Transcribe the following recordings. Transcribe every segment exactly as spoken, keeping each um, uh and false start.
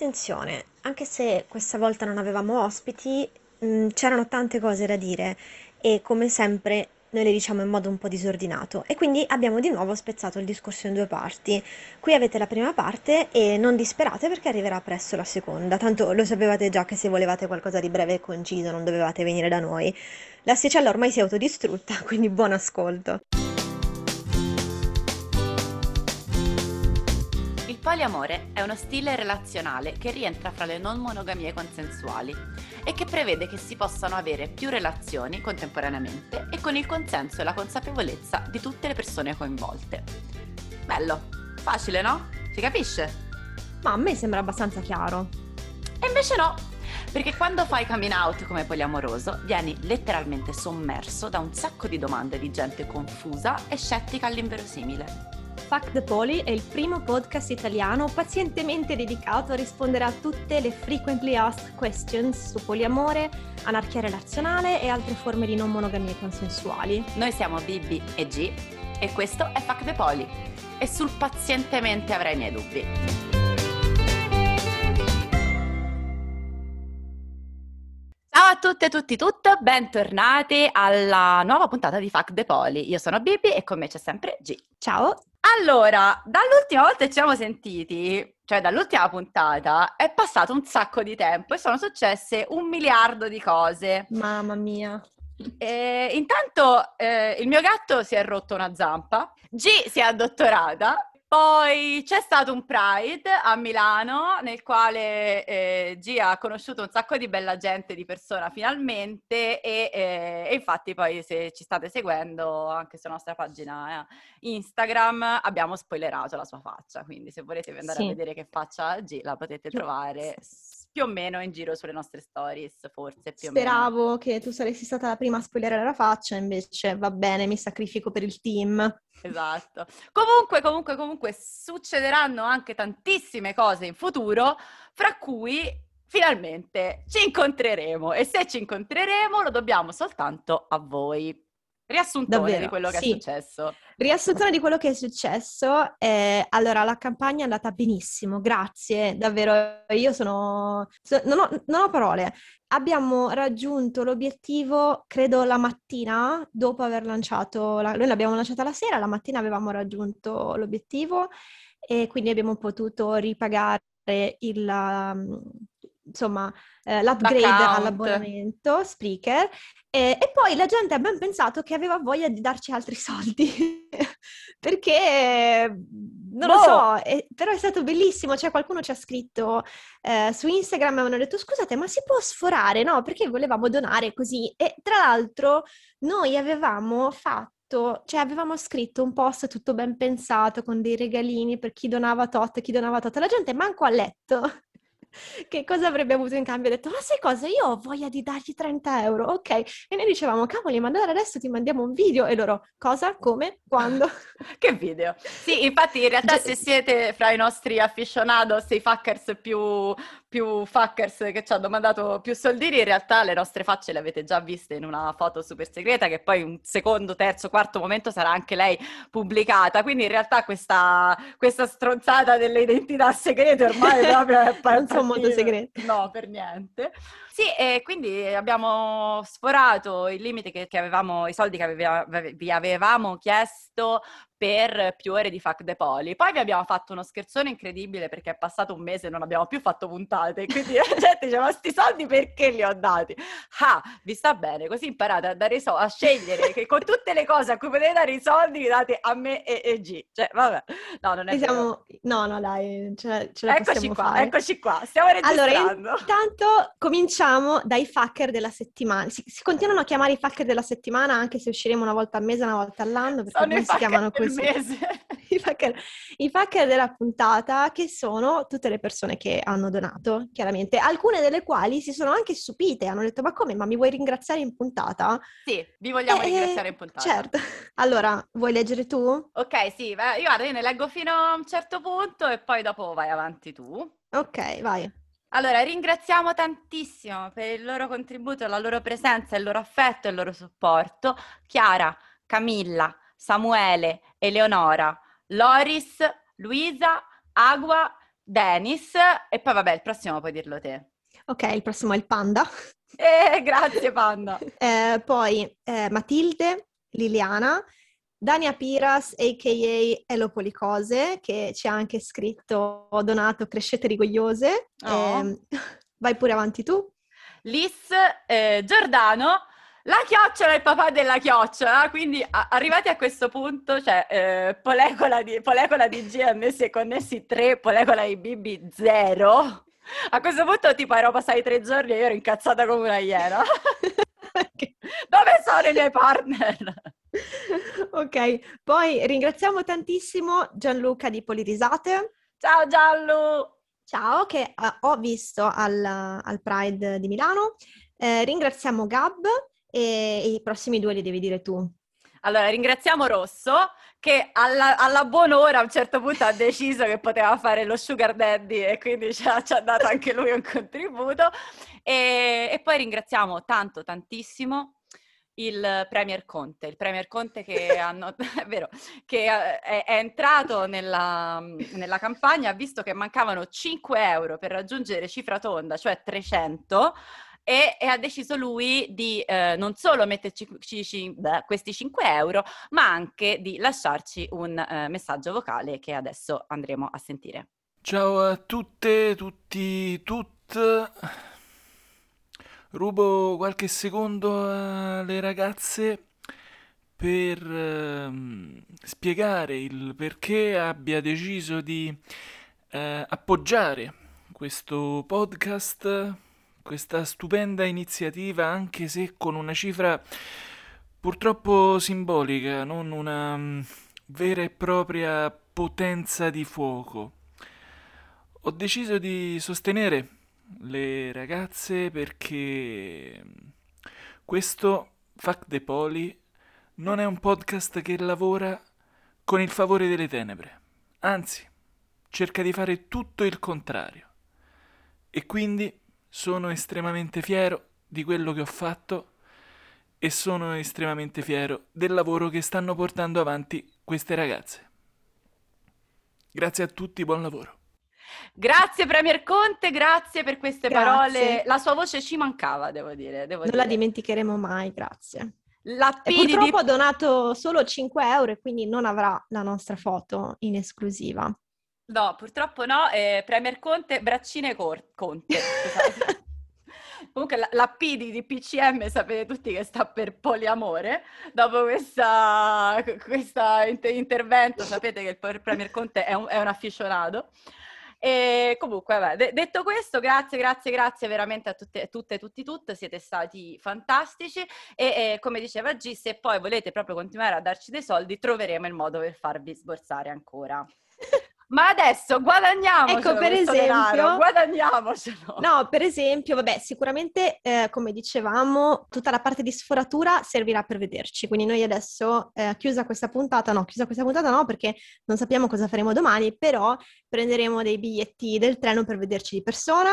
Attenzione, anche se questa volta non avevamo ospiti, mh, c'erano tante cose da dire e come sempre noi le diciamo in modo un po' disordinato e quindi abbiamo di nuovo spezzato il discorso in due parti. Qui avete la prima parte e non disperate perché arriverà presto la seconda, tanto lo sapevate già che se volevate qualcosa di breve e conciso non dovevate venire da noi. L'asticella ormai si è autodistrutta, quindi buon ascolto. Il poliamore è uno stile relazionale che rientra fra le non monogamie consensuali e che prevede che si possano avere più relazioni contemporaneamente e con il consenso e la consapevolezza di tutte le persone coinvolte. Bello, facile no? Si capisce? Ma a me sembra abbastanza chiaro. E invece no, perché quando fai coming out come poliamoroso vieni letteralmente sommerso da un sacco di domande di gente confusa e scettica all'inverosimile. F A Q the Poly è il primo podcast italiano pazientemente dedicato a rispondere a tutte le frequently asked questions su poliamore, anarchia relazionale e altre forme di non monogamie consensuali. Noi siamo Bibi e G e questo è F A Q the Poly e sul pazientemente avrai i miei dubbi. Ciao a tutte e tutti tutto, bentornati alla nuova puntata di F A Q the Poly. Io sono Bibi e con me c'è sempre G. Ciao! Allora, dall'ultima volta che ci siamo sentiti, cioè dall'ultima puntata, è passato un sacco di tempo e sono successe un miliardo di cose. Mamma mia. E intanto eh, il mio gatto si è rotto una zampa, G si è addottorata, poi c'è stato un Pride a Milano nel quale eh, G ha conosciuto un sacco di bella gente di persona finalmente e, eh, e infatti poi se ci state seguendo anche sulla nostra pagina eh, Instagram abbiamo spoilerato la sua faccia, quindi se volete andare sì. a vedere che faccia G la potete trovare più o meno in giro sulle nostre stories, forse più Speravo o meno. Che tu saresti stata la prima a spoilerare la faccia, invece va bene, mi sacrifico per il team. Esatto. Comunque, comunque, comunque succederanno anche tantissime cose in futuro, fra cui finalmente ci incontreremo e se ci incontreremo lo dobbiamo soltanto a voi. Riassuntone Davvero, di quello che sì. è successo. Riassuntone di quello che è successo. Eh, allora, la campagna è andata benissimo, grazie, davvero. Io sono... So, non, ho, non ho parole. Abbiamo raggiunto l'obiettivo, credo, la mattina, dopo aver lanciato... La, noi l'abbiamo lanciata la sera, la mattina avevamo raggiunto l'obiettivo e quindi abbiamo potuto ripagare il... insomma, eh, l'upgrade Blackout. All'abbonamento Spreaker eh, e poi la gente ha ben pensato che aveva voglia di darci altri soldi perché non oh. lo so, eh, però è stato bellissimo, cioè qualcuno ci ha scritto eh, su Instagram e avevano detto scusate ma si può sforare, no? Perché volevamo donare così e tra l'altro noi avevamo fatto cioè avevamo scritto un post tutto ben pensato con dei regalini per chi donava tot, chi donava tot, la gente manco ha letto che cosa avrebbe avuto in cambio? Ho detto, ma sai cosa? Io ho voglia di dargli trenta euro, ok? E noi dicevamo, cavoli, ma allora adesso ti mandiamo un video. E loro, cosa? Come? Quando? Che video? Sì, infatti in realtà se siete fra i nostri aficionados, i fuckers più, più fuckers che ci hanno mandato più soldini, in realtà le nostre facce le avete già viste in una foto super segreta che poi un secondo, terzo, quarto momento sarà anche lei pubblicata. Quindi in realtà questa, questa stronzata delle identità segrete ormai proprio è partita. Molto segreto. No, per niente. Sì, e quindi abbiamo sforato il limite che, che avevamo, i soldi che aveva, vi avevamo chiesto per più ore di F A Q the Poly. Poi vi abbiamo fatto uno scherzone incredibile perché è passato un mese e non abbiamo più fatto puntate, quindi la gente diceva ma sti soldi perché li ho dati? Ah, vi sta bene, così imparate a dare i soldi, a scegliere che con tutte le cose a cui potete dare i soldi li date a me e, e G. Cioè, vabbè. No, non è siamo... No, no, dai, ce, ce la eccoci possiamo qua, fare. Eccoci qua, stiamo registrando. Allora, intanto cominciamo dai fucker della settimana. Si, si continuano a chiamare i fucker della settimana anche se usciremo una volta al mese, una volta all'anno, perché non si chiamano così. Mese. I fucker, i fucker della puntata che sono tutte le persone che hanno donato, chiaramente, alcune delle quali si sono anche stupite, hanno detto ma come, ma mi vuoi ringraziare in puntata? Sì, vi vogliamo eh, ringraziare in puntata. Certo, allora vuoi leggere tu? Ok, sì, io, guarda, io ne leggo fino a un certo punto e poi dopo vai avanti tu. Ok, vai. Allora, ringraziamo tantissimo per il loro contributo, la loro presenza, il loro affetto e il loro supporto Chiara, Camilla, Samuele, Eleonora, Loris, Luisa, Agua, Dennis, e poi vabbè, il prossimo puoi dirlo te. Ok, il prossimo è il Panda. Eh, grazie Panda. eh, poi eh, Matilde, Liliana, Dania Piras, a k a. Elo Policose, che ci ha anche scritto, donato, crescete rigogliose. Oh. Eh, vai pure avanti tu. Liz, eh, Giordano, la chiocciola è il papà della chiocciola, quindi a- arrivati a questo punto, cioè eh, polecola, di, polecola di G ammessi e connessi tre, polecola di Bibi zero. A questo punto tipo ero passati tre giorni e io ero incazzata come una iena. Dove sono i miei partner? Ok, poi ringraziamo tantissimo Gianluca di Polirisate. Ciao Gianlu! Ciao, che uh, ho visto al, al Pride di Milano. Eh, ringraziamo Gab e i prossimi due li devi dire tu. Allora, ringraziamo Rosso, che alla, alla buon'ora a un certo punto ha deciso che poteva fare lo sugar daddy e quindi ci ha, ci ha dato anche lui un contributo. E, e poi ringraziamo tanto, tantissimo il Premier Conte. Il Premier Conte che, hanno, è, vero, che è, è entrato nella, nella campagna, ha visto che mancavano cinque euro per raggiungere cifra tonda, cioè trecento, E, e ha deciso lui di eh, non solo metterci ci, ci, beh, questi cinque euro, ma anche di lasciarci un eh, messaggio vocale che adesso andremo a sentire. Ciao a tutte, tutti, tut. Rubo qualche secondo alle ragazze per eh, spiegare il perché abbia deciso di eh, appoggiare questo podcast, questa stupenda iniziativa, anche se con una cifra purtroppo simbolica, non una vera e propria potenza di fuoco. Ho deciso di sostenere le ragazze perché questo F A Q the Poly non è un podcast che lavora con il favore delle tenebre, anzi cerca di fare tutto il contrario, e quindi sono estremamente fiero di quello che ho fatto e sono estremamente fiero del lavoro che stanno portando avanti queste ragazze. Grazie a tutti, buon lavoro. Grazie Premier Conte, grazie per queste grazie. parole. La sua voce ci mancava, devo dire. Devo non dire. la dimenticheremo mai, grazie. La P purtroppo ha di... donato solo cinque euro e quindi non avrà la nostra foto in esclusiva. No, purtroppo no, eh, Premier Conte, braccine cor- Conte. Comunque la, la P di, di P C M sapete tutti che sta per poliamore. Dopo questa, questa inter- intervento sapete che il Premier Conte è un, è un afficionato. E comunque, vabbè, de- detto questo, grazie, grazie, grazie veramente a tutte, tutte, tutti, tutte, siete stati fantastici e, e come diceva G, se poi volete proprio continuare a darci dei soldi, troveremo il modo per farvi sborsare ancora. Ma adesso guadagniamocelo, ecco, per esempio, denaro, guadagniamocelo. No, per esempio, vabbè, sicuramente, eh, come dicevamo, tutta la parte di sforatura servirà per vederci. Quindi noi adesso, eh, chiusa questa puntata, no, chiusa questa puntata no, perché non sappiamo cosa faremo domani, però prenderemo dei biglietti del treno per vederci di persona.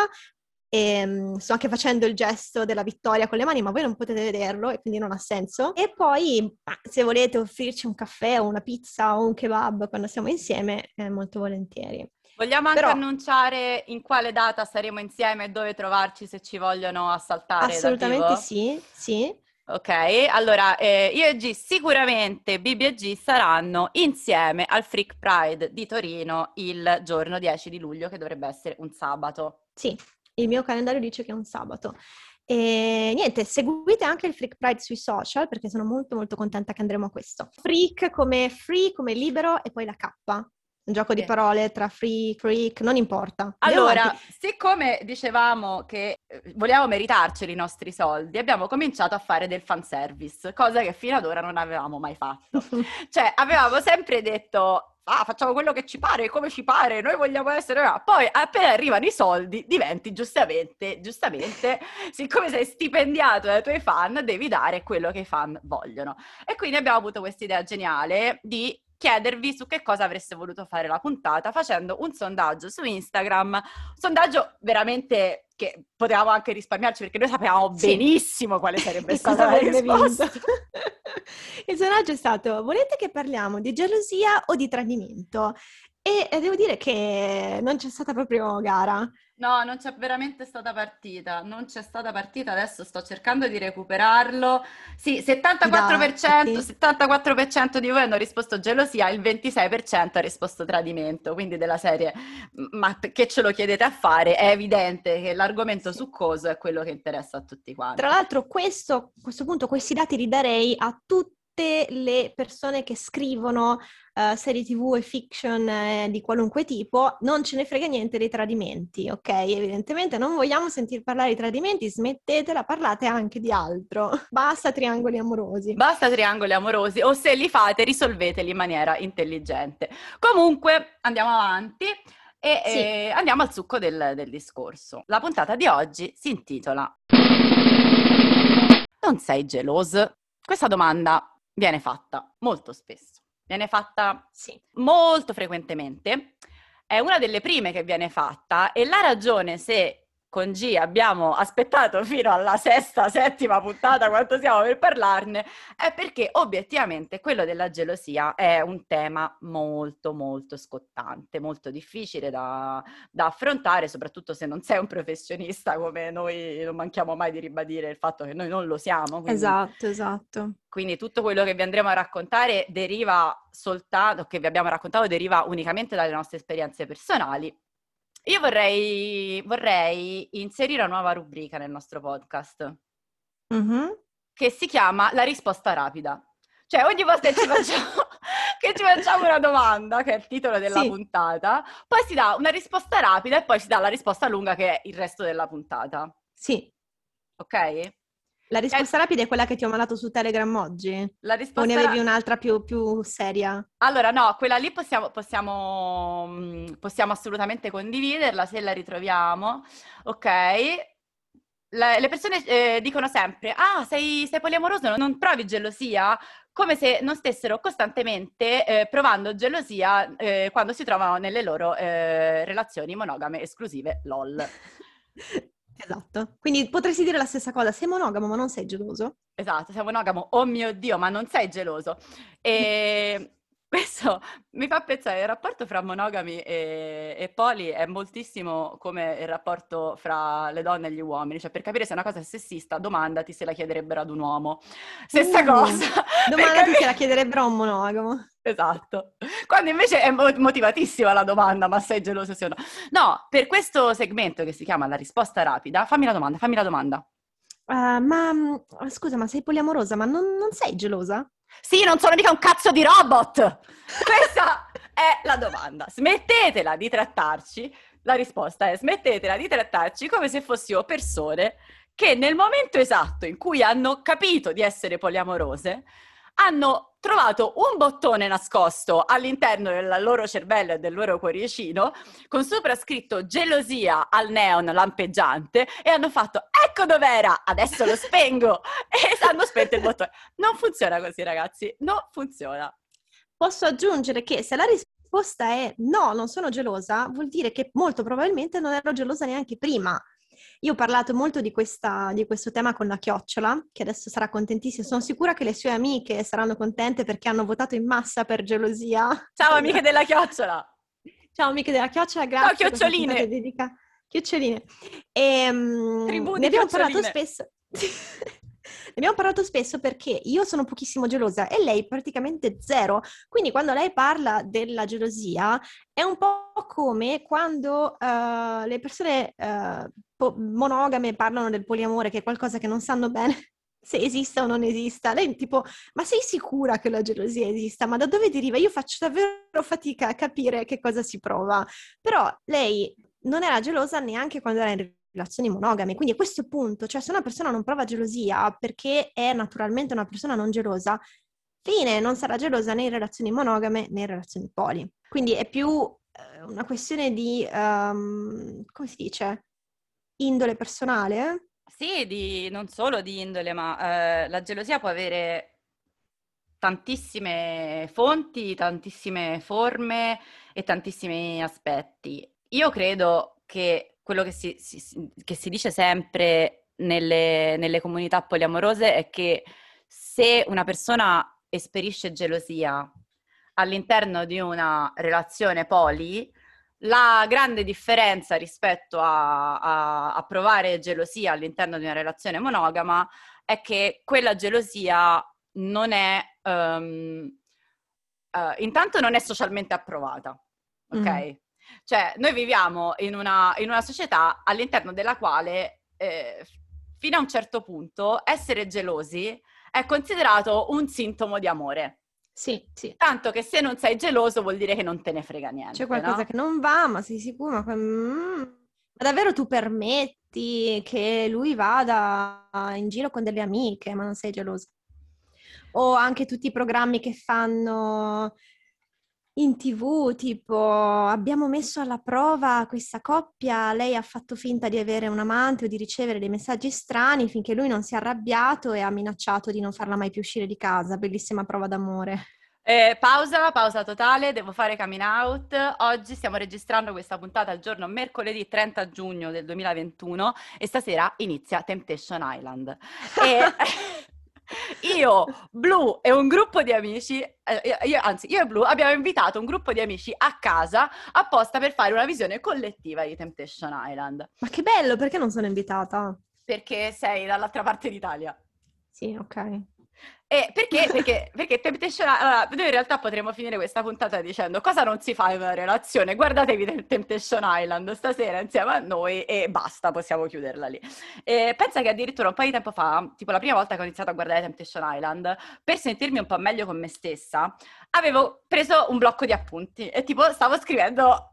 E sto anche facendo il gesto della vittoria con le mani, ma voi non potete vederlo e quindi non ha senso. E poi se volete offrirci un caffè o una pizza o un kebab quando siamo insieme, eh, molto volentieri. Vogliamo anche Però, annunciare in quale data saremo insieme e dove trovarci se ci vogliono assaltare? Assolutamente sì, sì. Ok, allora eh, io e G sicuramente, Bibi e G saranno insieme al Freak Pride di Torino il giorno dieci di luglio, che dovrebbe essere un sabato. Sì. Il mio calendario dice che è un sabato. E niente, seguite anche il Freak Pride sui social, perché sono molto molto contenta che andremo a questo. Freak come free, come libero, e poi la K. Un gioco okay. di parole tra free, freak, non importa. Allora, siccome dicevamo che volevamo meritarceli i nostri soldi, abbiamo cominciato a fare del fanservice, cosa che fino ad ora non avevamo mai fatto. Cioè, avevamo sempre detto... ah, facciamo quello che ci pare, come ci pare, noi vogliamo essere... ah. Poi appena arrivano i soldi diventi giustamente, giustamente, siccome sei stipendiato dai tuoi fan, devi dare quello che i fan vogliono. E quindi abbiamo avuto questa idea geniale di chiedervi su che cosa avreste voluto fare la puntata, facendo un sondaggio su Instagram, un sondaggio veramente... che potevamo anche risparmiarci, perché noi sapevamo benissimo sì. quale sarebbe stata la risposta. Il sondaggio è stato: volete che parliamo di gelosia o di tradimento? E devo dire che non c'è stata proprio gara. No, non c'è veramente stata partita, non c'è stata partita, adesso sto cercando di recuperarlo. Sì, settantaquattro per cento, sì. settantaquattro per cento di voi hanno risposto gelosia, il ventisei per cento ha risposto tradimento, quindi della serie, ma che ce lo chiedete a fare? È evidente che l'argomento sì. succoso è quello che interessa a tutti quanti. Tra l'altro questo, a questo punto questi dati li darei a tutti le persone che scrivono uh, serie tv e fiction eh, di qualunque tipo. Non ce ne frega niente dei tradimenti, ok? Evidentemente non vogliamo sentir parlare di tradimenti, smettetela, parlate anche di altro. Basta triangoli amorosi. Basta triangoli amorosi, o se li fate risolveteli in maniera intelligente. Comunque andiamo avanti e sì. eh, andiamo al succo del, del discorso. La puntata di oggi si intitola "Non sei geloso?". Questa domanda viene fatta molto spesso, viene fatta sì. molto frequentemente, è una delle prime che viene fatta, e la ragione se con G abbiamo aspettato fino alla sesta, settima puntata, quanto siamo, per parlarne, è perché obiettivamente quello della gelosia è un tema molto molto scottante, molto difficile da, da affrontare, soprattutto se non sei un professionista, come noi non manchiamo mai di ribadire il fatto che noi non lo siamo. Quindi... Esatto, esatto. Quindi tutto quello che vi andremo a raccontare deriva soltanto, che vi abbiamo raccontato deriva unicamente dalle nostre esperienze personali. Io vorrei, vorrei inserire una nuova rubrica nel nostro podcast, mm-hmm. che si chiama La risposta rapida. Cioè ogni volta che ci facciamo, che ci facciamo una domanda, che è il titolo della sì. puntata, poi si dà una risposta rapida e poi si dà la risposta lunga, che è il resto della puntata. Sì. Ok? La risposta eh, rapida è quella che ti ho mandato su Telegram oggi? La risposta o ne avevi un'altra più, più seria? Allora no, quella lì possiamo, possiamo, possiamo assolutamente condividerla se la ritroviamo, ok? Le, le persone eh, dicono sempre, ah sei, sei poliamoroso, non provi gelosia? Come se non stessero costantemente eh, provando gelosia eh, quando si trovano nelle loro eh, relazioni monogame esclusive, lol. Esatto, quindi potresti dire la stessa cosa, sei monogamo ma non sei geloso? Esatto, sei monogamo, oh mio Dio, ma non sei geloso. E questo mi fa pensare, il rapporto fra monogami e, e poli è moltissimo come il rapporto fra le donne e gli uomini, cioè per capire se una cosa è sessista, domandati se la chiederebbero ad un uomo. Stessa uh, cosa. Domandati capire... se la chiederebbero a un monogamo. Esatto, quando invece è motivatissima la domanda, ma sei geloso sì o no? No, per questo segmento che si chiama La risposta rapida, fammi la domanda, fammi la domanda. Uh, ma scusa, ma sei poliamorosa, ma non, non sei gelosa? Sì, non sono mica un cazzo di robot! Questa è la domanda. Smettetela di trattarci, la risposta è smettetela di trattarci come se fossimo persone che nel momento esatto in cui hanno capito di essere poliamorose, hanno trovato un bottone nascosto all'interno del loro cervello e del loro cuoricino, con sopra scritto gelosia al neon lampeggiante, e hanno fatto ecco dov'era, adesso lo spengo, e hanno spento il bottone. Non funziona così, ragazzi, non funziona. Posso aggiungere che se la risposta è no, non sono gelosa, vuol dire che molto probabilmente non ero gelosa neanche prima. Io ho parlato molto di, questa, di questo tema con la Chiocciola, che adesso sarà contentissima. Sono sicura che le sue amiche saranno contente perché hanno votato in massa per gelosia. Ciao amiche della Chiocciola! Ciao amiche della Chiocciola, grazie. Ciao chioccioline! Dedica... Chioccioline. E, um, Tribù di ne abbiamo parlato spesso. Ne abbiamo parlato spesso perché io sono pochissimo gelosa e lei praticamente zero, quindi quando lei parla della gelosia è un po' come quando uh, le persone uh, po- monogame parlano del poliamore, che è qualcosa che non sanno bene se esista o non esista. Lei tipo, ma sei sicura che la gelosia esista? Ma da dove deriva? Io faccio davvero fatica a capire che cosa si prova, però lei non era gelosa neanche quando era in relazioni monogame, quindi a questo punto, cioè se una persona non prova gelosia perché è naturalmente una persona non gelosa, fine, non sarà gelosa né in relazioni monogame né in relazioni poli. Quindi è più eh, una questione di, um, come si dice, indole personale? Sì, di, non solo di indole, ma eh, la gelosia può avere tantissime fonti, tantissime forme e tantissimi aspetti. Io credo che quello che si, si, che si dice sempre nelle, nelle comunità poliamorose è che se una persona esperisce gelosia all'interno di una relazione poli, la grande differenza rispetto a, a, a provare gelosia all'interno di una relazione monogama è che quella gelosia non è, um, uh, intanto non è socialmente approvata, ok? Mm. Cioè, noi viviamo in una, in una società all'interno della quale eh, fino a un certo punto essere gelosi è considerato un sintomo di amore. Sì, sì. Tanto che se non sei geloso vuol dire che non te ne frega niente. C'è qualcosa, no? Che non va, ma sei sicuro? Ma, mm, ma davvero tu permetti che lui vada in giro con delle amiche, ma non sei geloso? O anche tutti i programmi che fanno in TV, tipo abbiamo messo alla prova questa coppia, lei ha fatto finta di avere un amante o di ricevere dei messaggi strani finché lui non si è arrabbiato e ha minacciato di non farla mai più uscire di casa. Bellissima prova d'amore. Eh, pausa, pausa totale, devo fare coming out. Oggi stiamo registrando questa puntata il giorno mercoledì trenta giugno del duemilaventuno e stasera inizia Temptation Island. E... Io, Blu e un gruppo di amici, eh, io, anzi io e Blu abbiamo invitato un gruppo di amici a casa apposta per fare una visione collettiva di Temptation Island. Ma che bello, perché non sono invitata? Perché sei dall'altra parte d'Italia. Sì, ok. E perché? Perché, perché Temptation Island, allora, noi in realtà potremmo finire questa puntata dicendo cosa non si fa in una relazione, guardatevi Temptation Island stasera insieme a noi e basta, possiamo chiuderla lì. E pensa che addirittura un po' di tempo fa, tipo la prima volta che ho iniziato a guardare Temptation Island, per sentirmi un po' meglio con me stessa, avevo preso un blocco di appunti e tipo stavo scrivendo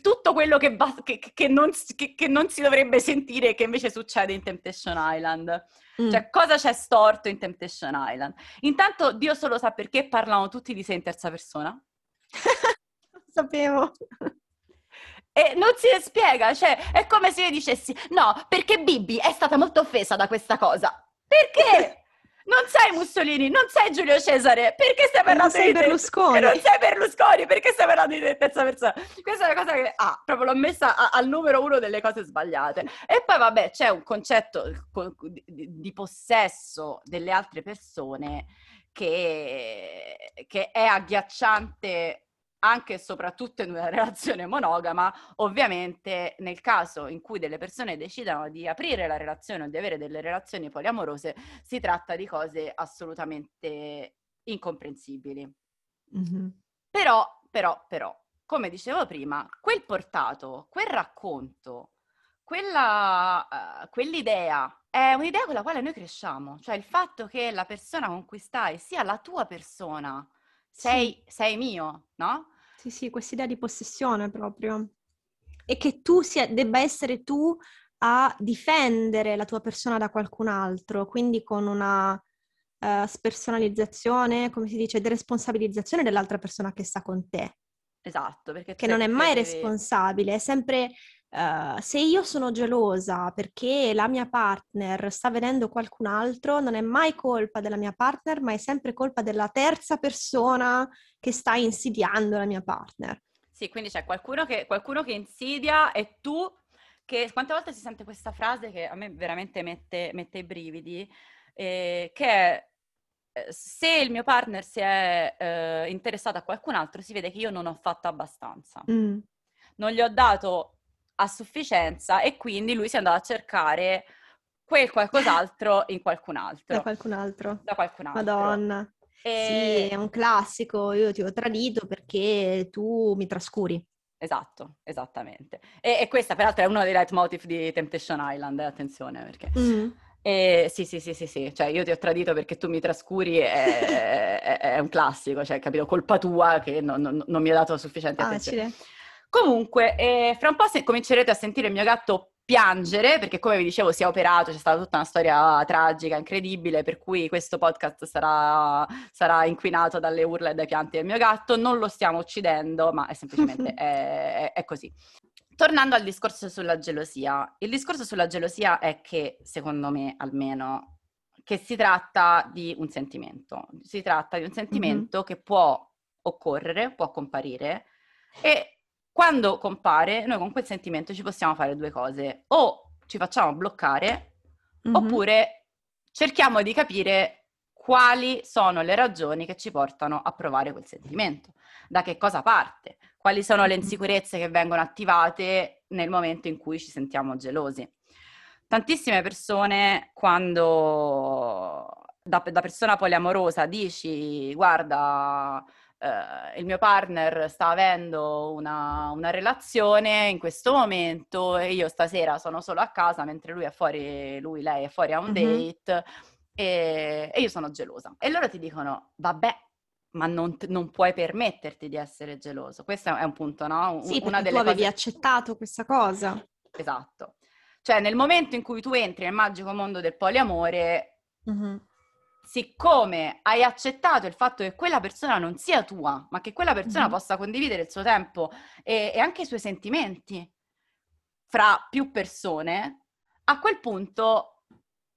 tutto quello che, va- che, che, non, che, che non si dovrebbe sentire e che invece succede in Temptation Island. Mm. Cioè, cosa c'è storto in Temptation Island? Intanto, Dio solo sa perché parlano tutti di sé in terza persona. Lo sapevo. E non si spiega, cioè, è come se io dicessi, no, perché Bibi è stata molto offesa da questa cosa. Perché? Non sei Mussolini, non sei Giulio Cesare, perché stai parlando di Berlusconi? Non sei Berlusconi, perché stai parlando di terza persona? Questa è una cosa che, ah, proprio l'ho messa a, al numero uno delle cose sbagliate. E poi vabbè, c'è un concetto di, di possesso delle altre persone che, che è agghiacciante anche e soprattutto in una relazione monogama. Ovviamente nel caso in cui delle persone decidano di aprire la relazione o di avere delle relazioni poliamorose, si tratta di cose assolutamente incomprensibili. Mm-hmm. Però, però, però, come dicevo prima, quel portato, quel racconto, quella, uh, quell'idea è un'idea con la quale noi cresciamo. Cioè il fatto che la persona con cui stai sia la tua persona, sei, sì. sei mio, no? Sì, sì, quest'idea di possessione proprio. E che tu sia, debba essere tu a difendere la tua persona da qualcun altro, quindi con una uh, spersonalizzazione, come si dice, deresponsabilizzazione dell'altra persona che sta con te. Esatto. Perché che non è mai devi... responsabile, è sempre... Uh, se io sono gelosa perché la mia partner sta vedendo qualcun altro, non è mai colpa della mia partner, ma è sempre colpa della terza persona che sta insidiando la mia partner. Sì, quindi c'è qualcuno che, qualcuno che insidia e tu che... Quante volte si sente questa frase che a me veramente mette, mette i brividi, eh, che è: se il mio partner si è eh, interessato a qualcun altro, si vede che io non ho fatto abbastanza. Mm. Non gli ho dato... a sufficienza, e quindi lui si è andato a cercare quel qualcos'altro in qualcun altro. Da qualcun altro. Da qualcun altro. Madonna. E... Sì, è un classico. Io ti ho tradito perché tu mi trascuri. Esatto, esattamente. E, e questa peraltro è uno dei leitmotiv di Temptation Island, eh, attenzione, perché... Mm. Eh, sì, sì, sì, sì, sì, cioè io ti ho tradito perché tu mi trascuri è, è, è un classico, cioè capito, colpa tua che non, non, non mi hai dato sufficiente attenzione. Facile. Comunque, eh, fra un po' se- comincerete a sentire il mio gatto piangere, perché come vi dicevo si è operato, c'è stata tutta una storia tragica, incredibile, per cui questo podcast sarà, sarà inquinato dalle urla e dai pianti del mio gatto. Non lo stiamo uccidendo, ma è semplicemente è, è così. Tornando al discorso sulla gelosia, il discorso sulla gelosia è che, secondo me almeno, che si tratta di un sentimento. Si tratta di un sentimento mm-hmm. che può occorrere, può comparire, e quando compare, noi con quel sentimento ci possiamo fare due cose: o ci facciamo bloccare, mm-hmm. oppure cerchiamo di capire quali sono le ragioni che ci portano a provare quel sentimento, da che cosa parte, quali sono le insicurezze che vengono attivate nel momento in cui ci sentiamo gelosi. Tantissime persone, quando da, da persona poliamorosa dici guarda, Uh, il mio partner sta avendo una, una relazione in questo momento e io stasera sono solo a casa mentre lui è fuori, lui, lei è fuori a un mm-hmm. date e, e io sono gelosa. E loro ti dicono, vabbè, ma non, non puoi permetterti di essere geloso. Questo è un punto, no? Un, sì, perché una delle tu avevi cose... accettato questa cosa. Esatto. Cioè nel momento in cui tu entri nel magico mondo del poliamore... Mm-hmm. Siccome hai accettato il fatto che quella persona non sia tua, ma che quella persona mm-hmm. possa condividere il suo tempo e, e anche i suoi sentimenti fra più persone, a quel punto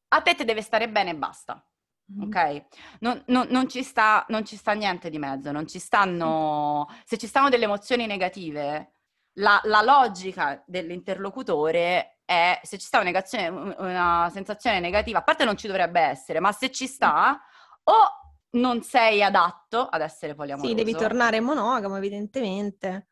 a te te deve stare bene e basta, mm-hmm. ok? Non, non, non, ci sta, non ci sta niente di mezzo, non ci stanno... Mm-hmm. Se ci stanno delle emozioni negative, la, la logica dell'interlocutore... è se ci sta una, una sensazione negativa, a parte non ci dovrebbe essere, ma se ci sta, o non sei adatto ad essere poliamoroso. Sì, devi tornare monogamo, evidentemente.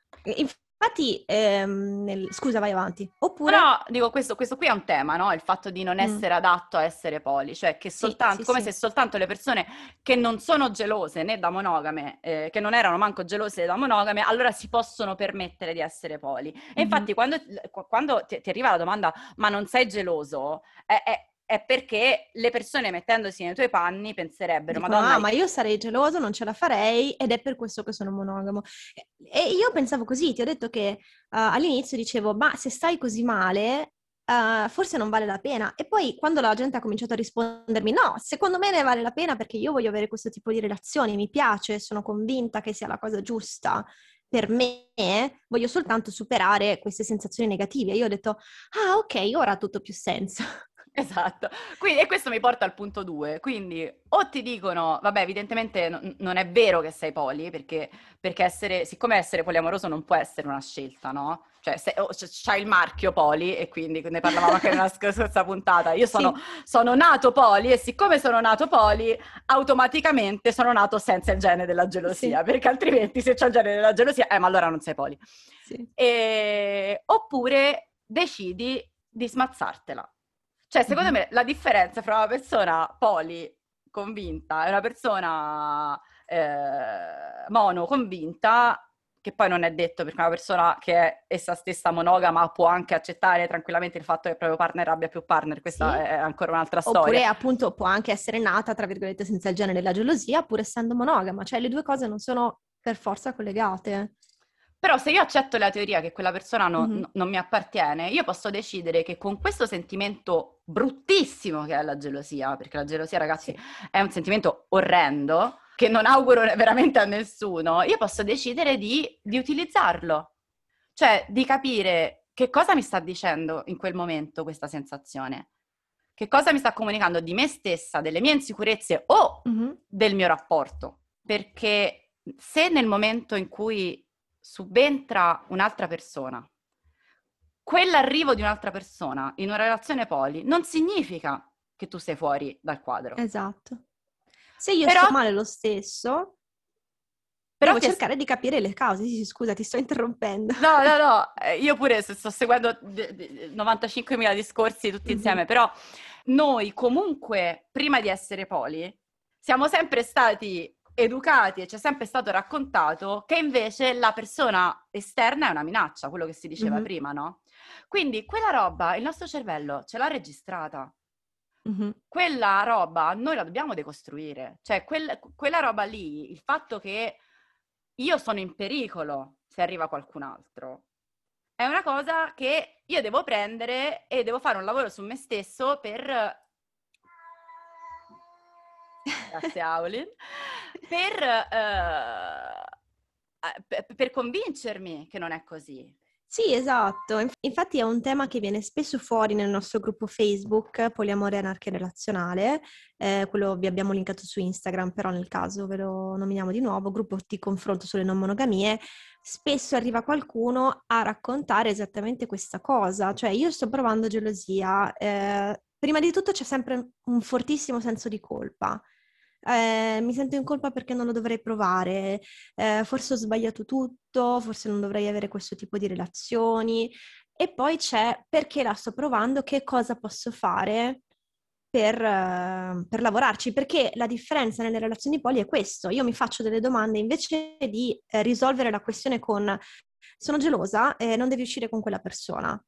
Infatti, ehm, nel... scusa, vai avanti. Oppure... Però, dico, questo, questo qui è un tema, no? Il fatto di non essere mm. adatto a essere poli, cioè che soltanto, sì, sì, come sì. se soltanto le persone che non sono gelose né da monogame, eh, che non erano manco gelose da monogame, allora si possono permettere di essere poli. E mm-hmm. infatti, quando, quando ti, ti arriva la domanda, ma non sei geloso, è... è è perché le persone mettendosi nei tuoi panni penserebbero dico, Madonna, ah, ma io sarei geloso, non ce la farei ed è per questo che sono monogamo. E io pensavo così, ti ho detto che uh, all'inizio dicevo ma se stai così male uh, forse non vale la pena, e poi quando la gente ha cominciato a rispondermi no, secondo me ne vale la pena perché io voglio avere questo tipo di relazioni, mi piace, sono convinta che sia la cosa giusta per me, voglio soltanto superare queste sensazioni negative, io ho detto ah ok, ora ha tutto più senso. Esatto, quindi, e questo mi porta al punto due, quindi o ti dicono, vabbè evidentemente n- non è vero che sei poli, perché, perché essere, siccome essere poliamoroso non può essere una scelta, no? Cioè se, oh, c- c'hai il marchio poli e quindi ne parlavamo anche nella scorsa puntata, io sono, sì. sono nato poli e siccome sono nato poli automaticamente sono nato senza il gene della gelosia, sì. perché altrimenti se c'è il gene della gelosia, eh ma allora non sei poli. Sì. E... oppure decidi di smazzartela. Cioè, secondo me, la differenza fra una persona poli convinta e una persona eh, mono convinta, che poi non è detto perché una persona che è essa stessa monogama può anche accettare tranquillamente il fatto che il proprio partner abbia più partner, questa sì. è ancora un'altra storia. Oppure, appunto, può anche essere nata, tra virgolette, senza il gene della gelosia, pur essendo monogama. Cioè, le due cose non sono per forza collegate. Però se io accetto la teoria che quella persona non, mm-hmm. non mi appartiene, io posso decidere che con questo sentimento bruttissimo che è la gelosia, perché la gelosia, ragazzi, sì. è un sentimento orrendo, che non auguro veramente a nessuno, io posso decidere di, di utilizzarlo. Cioè, di capire che cosa mi sta dicendo in quel momento questa sensazione. Che cosa mi sta comunicando di me stessa, delle mie insicurezze o mm-hmm. del mio rapporto. Perché se nel momento in cui subentra un'altra persona, quell'arrivo di un'altra persona in una relazione poli non significa che tu sei fuori dal quadro. Esatto. Se io però, sto male lo stesso, però devo cercare è... di capire le cause. Sì, sì, scusa, ti sto interrompendo. No, no, no, io pure sto seguendo novantacinquemila discorsi tutti mm-hmm. insieme, però noi comunque prima di essere poli siamo sempre stati educati e ci è sempre stato raccontato che invece la persona esterna è una minaccia, quello che si diceva mm-hmm. prima, no? Quindi quella roba il nostro cervello ce l'ha registrata, mm-hmm. quella roba noi la dobbiamo decostruire, cioè quel, quella roba lì, il fatto che io sono in pericolo se arriva qualcun altro è una cosa che io devo prendere e devo fare un lavoro su me stesso per... Grazie Aulin. Per, uh, per convincermi che non è così. Sì, esatto. Infatti è un tema che viene spesso fuori nel nostro gruppo Facebook, Poliamore Anarchia Relazionale. Eh, quello vi abbiamo linkato su Instagram, però nel caso ve lo nominiamo di nuovo, gruppo di confronto sulle non monogamie. Spesso arriva qualcuno a raccontare esattamente questa cosa. Cioè, io sto provando gelosia. Eh, prima di tutto c'è sempre un fortissimo senso di colpa. eh, mi sento in colpa perché non lo dovrei provare, eh, forse ho sbagliato tutto, forse non dovrei avere questo tipo di relazioni. E poi c'è perché la sto provando, che cosa posso fare per, eh, per lavorarci, perché la differenza nelle relazioni poli è questo. Io mi faccio delle domande invece di eh, risolvere la questione con sono gelosa e non devi uscire con quella persona.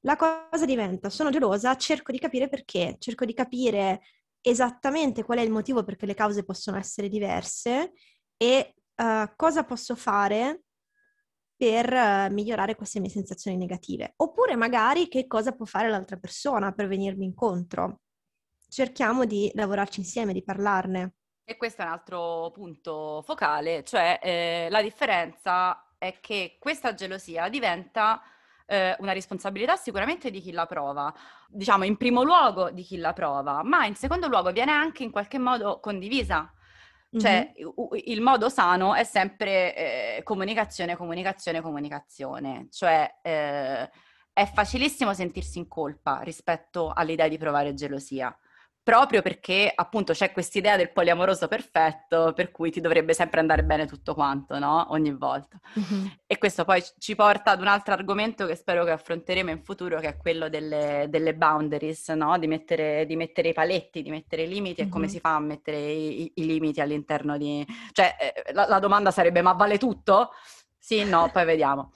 La cosa diventa, sono gelosa, cerco di capire perché, cerco di capire esattamente qual è il motivo, perché le cause possono essere diverse, e uh, cosa posso fare per uh, migliorare queste mie sensazioni negative. Oppure magari che cosa può fare l'altra persona per venirmi incontro. Cerchiamo di lavorarci insieme, di parlarne. E questo è un altro punto focale, cioè eh, la differenza è che questa gelosia diventa una responsabilità sicuramente di chi la prova, diciamo in primo luogo di chi la prova, ma in secondo luogo viene anche in qualche modo condivisa. Cioè mm-hmm. il modo sano è sempre eh, comunicazione, comunicazione, comunicazione. Cioè eh, è facilissimo sentirsi in colpa rispetto all'idea di provare gelosia, proprio perché appunto c'è quest'idea del poliamoroso perfetto per cui ti dovrebbe sempre andare bene tutto quanto, no? Ogni volta. Mm-hmm. E questo poi ci porta ad un altro argomento che spero che affronteremo in futuro, che è quello delle, delle boundaries, no? Di mettere, di mettere i paletti, di mettere i limiti, mm-hmm. e come si fa a mettere i, i limiti all'interno di... Cioè la, la domanda sarebbe, ma vale tutto? Sì, no, poi vediamo.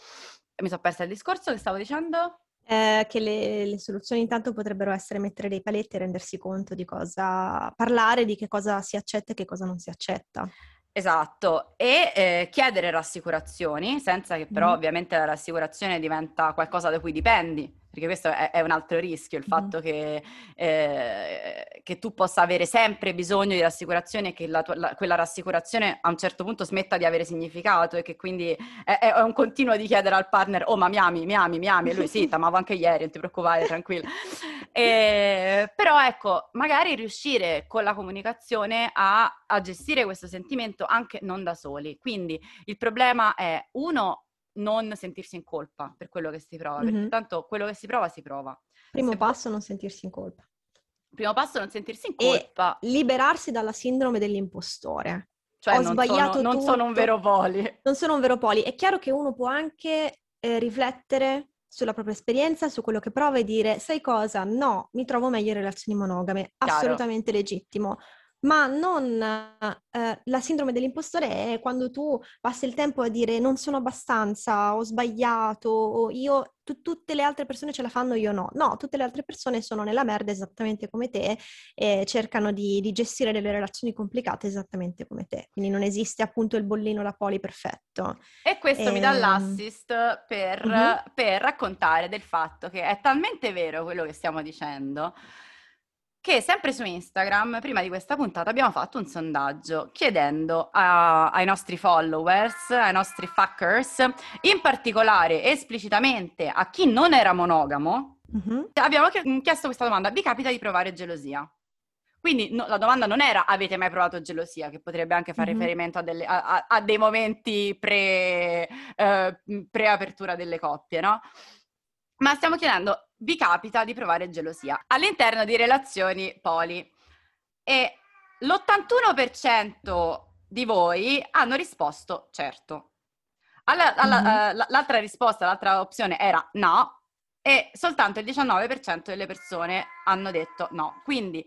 Mi sono persa il discorso, che stavo dicendo? Eh, che le, le soluzioni intanto potrebbero essere mettere dei paletti e rendersi conto di cosa parlare, di che cosa si accetta e che cosa non si accetta. Esatto, e eh, chiedere rassicurazioni, senza che però mm. ovviamente la rassicurazione diventa qualcosa da cui dipendi, perché questo è, è un altro rischio, il mm. fatto che, eh, che tu possa avere sempre bisogno di rassicurazioni e che la tua, la, quella rassicurazione a un certo punto smetta di avere significato, e che quindi è, è un continuo di chiedere al partner, oh ma mi ami, mi ami, mi ami, e lui sì, t'amavo anche ieri, non ti preoccupare, tranquilla. E, però ecco, magari riuscire con la comunicazione a, a gestire questo sentimento anche non da soli. Quindi il problema è, uno, non sentirsi in colpa per quello che si prova, mm-hmm. perché tanto quello che si prova si prova. Primo Se passo po- non sentirsi in colpa. Primo passo non sentirsi in colpa. E liberarsi dalla sindrome dell'impostore. Cioè Ho non sbagliato sono, non tutto. sono un vero poli. Non sono un vero poli. È chiaro che uno può anche eh, riflettere sulla propria esperienza, su quello che prova e dire, sai cosa? No, mi trovo meglio in relazioni monogame. Chiaro. Assolutamente legittimo. Ma non eh, la sindrome dell'impostore è quando tu passi il tempo a dire non sono abbastanza, ho sbagliato, o io, tu, tutte le altre persone ce la fanno, io no. No, tutte le altre persone sono nella merda esattamente come te e cercano di, di gestire delle relazioni complicate esattamente come te. Quindi non esiste appunto il bollino, la poli perfetto. E questo e... mi dà l'assist per, uh-huh. per raccontare del fatto che è talmente vero quello che stiamo dicendo, che sempre su Instagram, prima di questa puntata, abbiamo fatto un sondaggio chiedendo a, ai nostri followers, ai nostri fuckers, in particolare esplicitamente a chi non era monogamo, mm-hmm. abbiamo chiesto questa domanda, vi capita di provare gelosia? Quindi no, la domanda non era avete mai provato gelosia, che potrebbe anche fare mm-hmm. riferimento a, delle, a, a, a dei momenti pre, eh, pre-apertura delle coppie, no? Ma stiamo chiedendo, vi capita di provare gelosia all'interno di relazioni poli? E l'ottantuno per cento di voi hanno risposto certo. Alla, alla, mm-hmm. uh, l'altra risposta, l'altra opzione era no, e soltanto il diciannove per cento delle persone hanno detto no. Quindi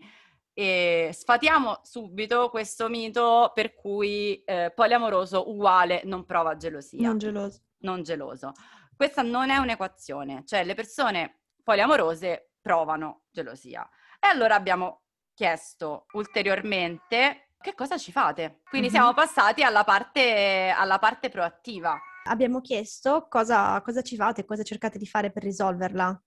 eh, sfatiamo subito questo mito per cui eh, poliamoroso uguale non prova gelosia. Non geloso. Non geloso. Questa non è un'equazione, cioè le persone poliamorose provano gelosia. E allora abbiamo chiesto ulteriormente che cosa ci fate. Quindi mm-hmm. siamo passati alla parte, alla parte proattiva. Abbiamo chiesto cosa, cosa ci fate, cosa cercate di fare per risolverla.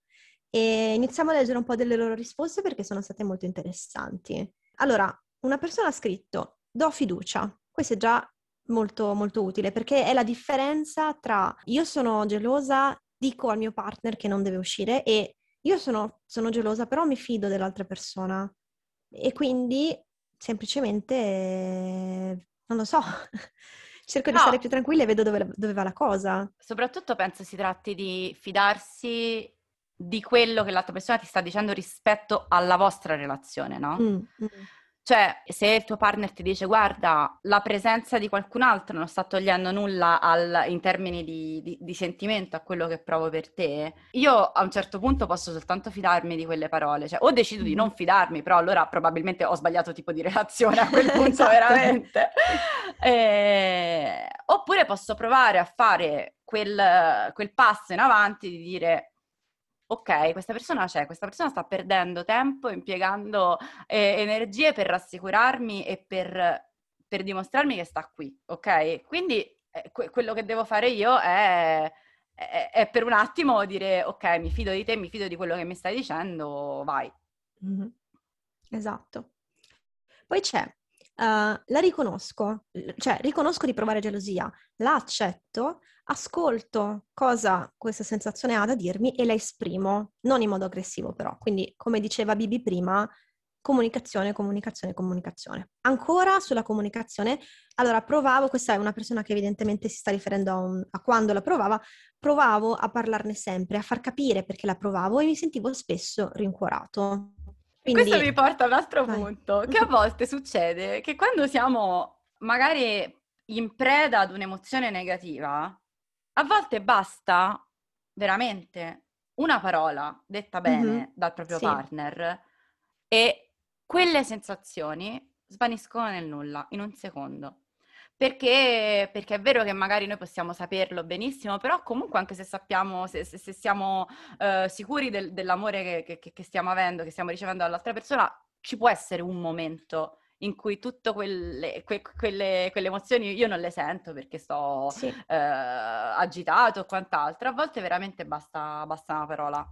E iniziamo a leggere un po' delle loro risposte perché sono state molto interessanti. Allora, una persona ha scritto, do fiducia. Questo è già molto, molto utile perché è la differenza tra io sono gelosa, dico al mio partner che non deve uscire, e io sono, sono gelosa però mi fido dell'altra persona e quindi semplicemente non lo so, cerco no. di stare più tranquilla e vedo dove, la, dove va la cosa. Soprattutto penso si tratti di fidarsi di quello che l'altra persona ti sta dicendo rispetto alla vostra relazione, no? Mm, mm. Cioè, se il tuo partner ti dice guarda, la presenza di qualcun altro non sta togliendo nulla al, in termini di, di, di sentimento a quello che provo per te, io a un certo punto posso soltanto fidarmi di quelle parole. Cioè, o decido di non fidarmi, però allora probabilmente ho sbagliato tipo di relazione a quel punto. Esatto. Veramente. E... oppure posso provare a fare quel, quel passo in avanti di dire... ok, questa persona c'è, questa persona sta perdendo tempo, impiegando eh, energie per rassicurarmi e per, per dimostrarmi che sta qui, ok? Quindi eh, que- quello che devo fare io è, è, è per un attimo dire ok, mi fido di te, mi fido di quello che mi stai dicendo, vai. Mm-hmm. Esatto. Poi c'è, uh, la riconosco, cioè riconosco di provare gelosia, la accetto, ascolto cosa questa sensazione ha da dirmi e la esprimo, non in modo aggressivo però. Quindi, come diceva Bibi prima, comunicazione, comunicazione, comunicazione. Ancora sulla comunicazione, allora provavo, questa è una persona che evidentemente si sta riferendo a, un, a quando la provava, provavo a parlarne sempre, a far capire perché la provavo e mi sentivo spesso rincuorato. Quindi... questo mi porta a un altro Vai. punto, che a volte succede che quando siamo magari in preda ad un'emozione negativa, a volte basta veramente una parola detta bene mm-hmm. dal proprio sì. partner e quelle sensazioni svaniscono nel nulla in un secondo. Perché, perché è vero che magari noi possiamo saperlo benissimo, però comunque anche se sappiamo, se, se, se siamo uh, sicuri del, dell'amore che, che, che stiamo avendo, che stiamo ricevendo dall'altra persona, ci può essere un momento in cui tutte quelle, que, quelle, quelle emozioni io non le sento perché sto sì. eh, agitato o quant'altro. A volte veramente basta, basta una parola.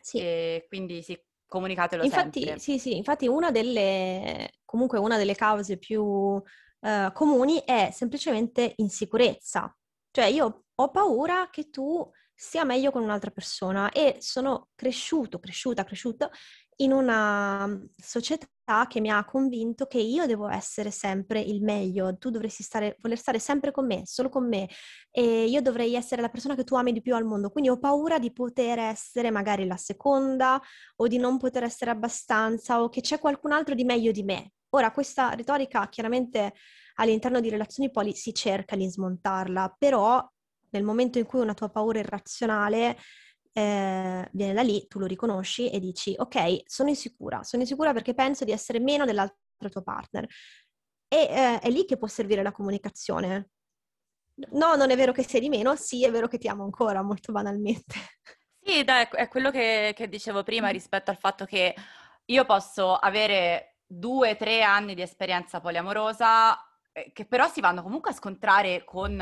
Sì. E quindi sì, comunicatelo infatti, sempre. Sì, sì, infatti una delle, comunque una delle cause più eh, comuni è semplicemente insicurezza. Cioè io ho paura che tu stia meglio con un'altra persona e sono cresciuto, cresciuta, cresciuta in una società che mi ha convinto che io devo essere sempre il meglio, tu dovresti stare, voler stare sempre con me, solo con me, e io dovrei essere la persona che tu ami di più al mondo, quindi ho paura di poter essere magari la seconda o di non poter essere abbastanza o che c'è qualcun altro di meglio di me. Ora, questa retorica chiaramente all'interno di relazioni poli si cerca di smontarla, però nel momento in cui una tua paura irrazionale Eh, viene da lì, tu lo riconosci e dici ok, sono insicura, sono insicura perché penso di essere meno dell'altro tuo partner e eh, è lì che può servire la comunicazione. No, non è vero che sei di meno, sì, è vero che ti amo ancora, molto banalmente. Sì, dai, è quello che, che dicevo prima rispetto al fatto che io posso avere due, tre anni di esperienza poliamorosa che però si vanno comunque a scontrare con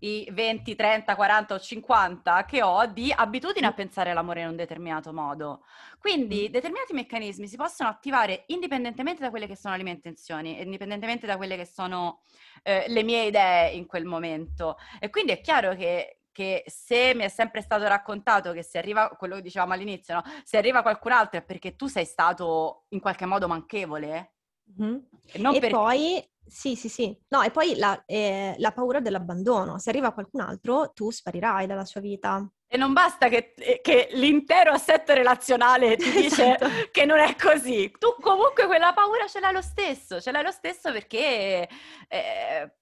i venti, trenta, quaranta o cinquanta che ho di abitudine a pensare all'amore in un determinato modo. Quindi determinati meccanismi si possono attivare indipendentemente da quelle che sono le mie intenzioni, indipendentemente da quelle che sono eh, le mie idee in quel momento. E quindi è chiaro che che se mi è sempre stato raccontato che se arriva, quello che dicevamo all'inizio, no? Se arriva qualcun altro è perché tu sei stato in qualche modo manchevole, mm-hmm. e, non e per... poi... Sì, sì, sì. No, e poi la, eh, la paura dell'abbandono. Se arriva qualcun altro, tu sparirai dalla sua vita. E non basta che, che l'intero assetto relazionale ti dice esatto. che non è così. Tu comunque quella paura ce l'hai lo stesso. Ce l'hai lo stesso perché, eh,